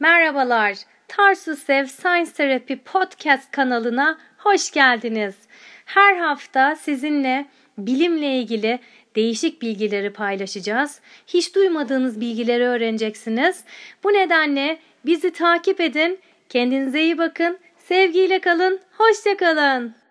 Merhabalar, Tarsus SEV Science Therapy Podcast kanalına hoş geldiniz. Her hafta sizinle bilimle ilgili değişik bilgileri paylaşacağız. Hiç duymadığınız bilgileri öğreneceksiniz. Bu nedenle bizi takip edin, kendinize iyi bakın, sevgiyle kalın, hoşça kalın.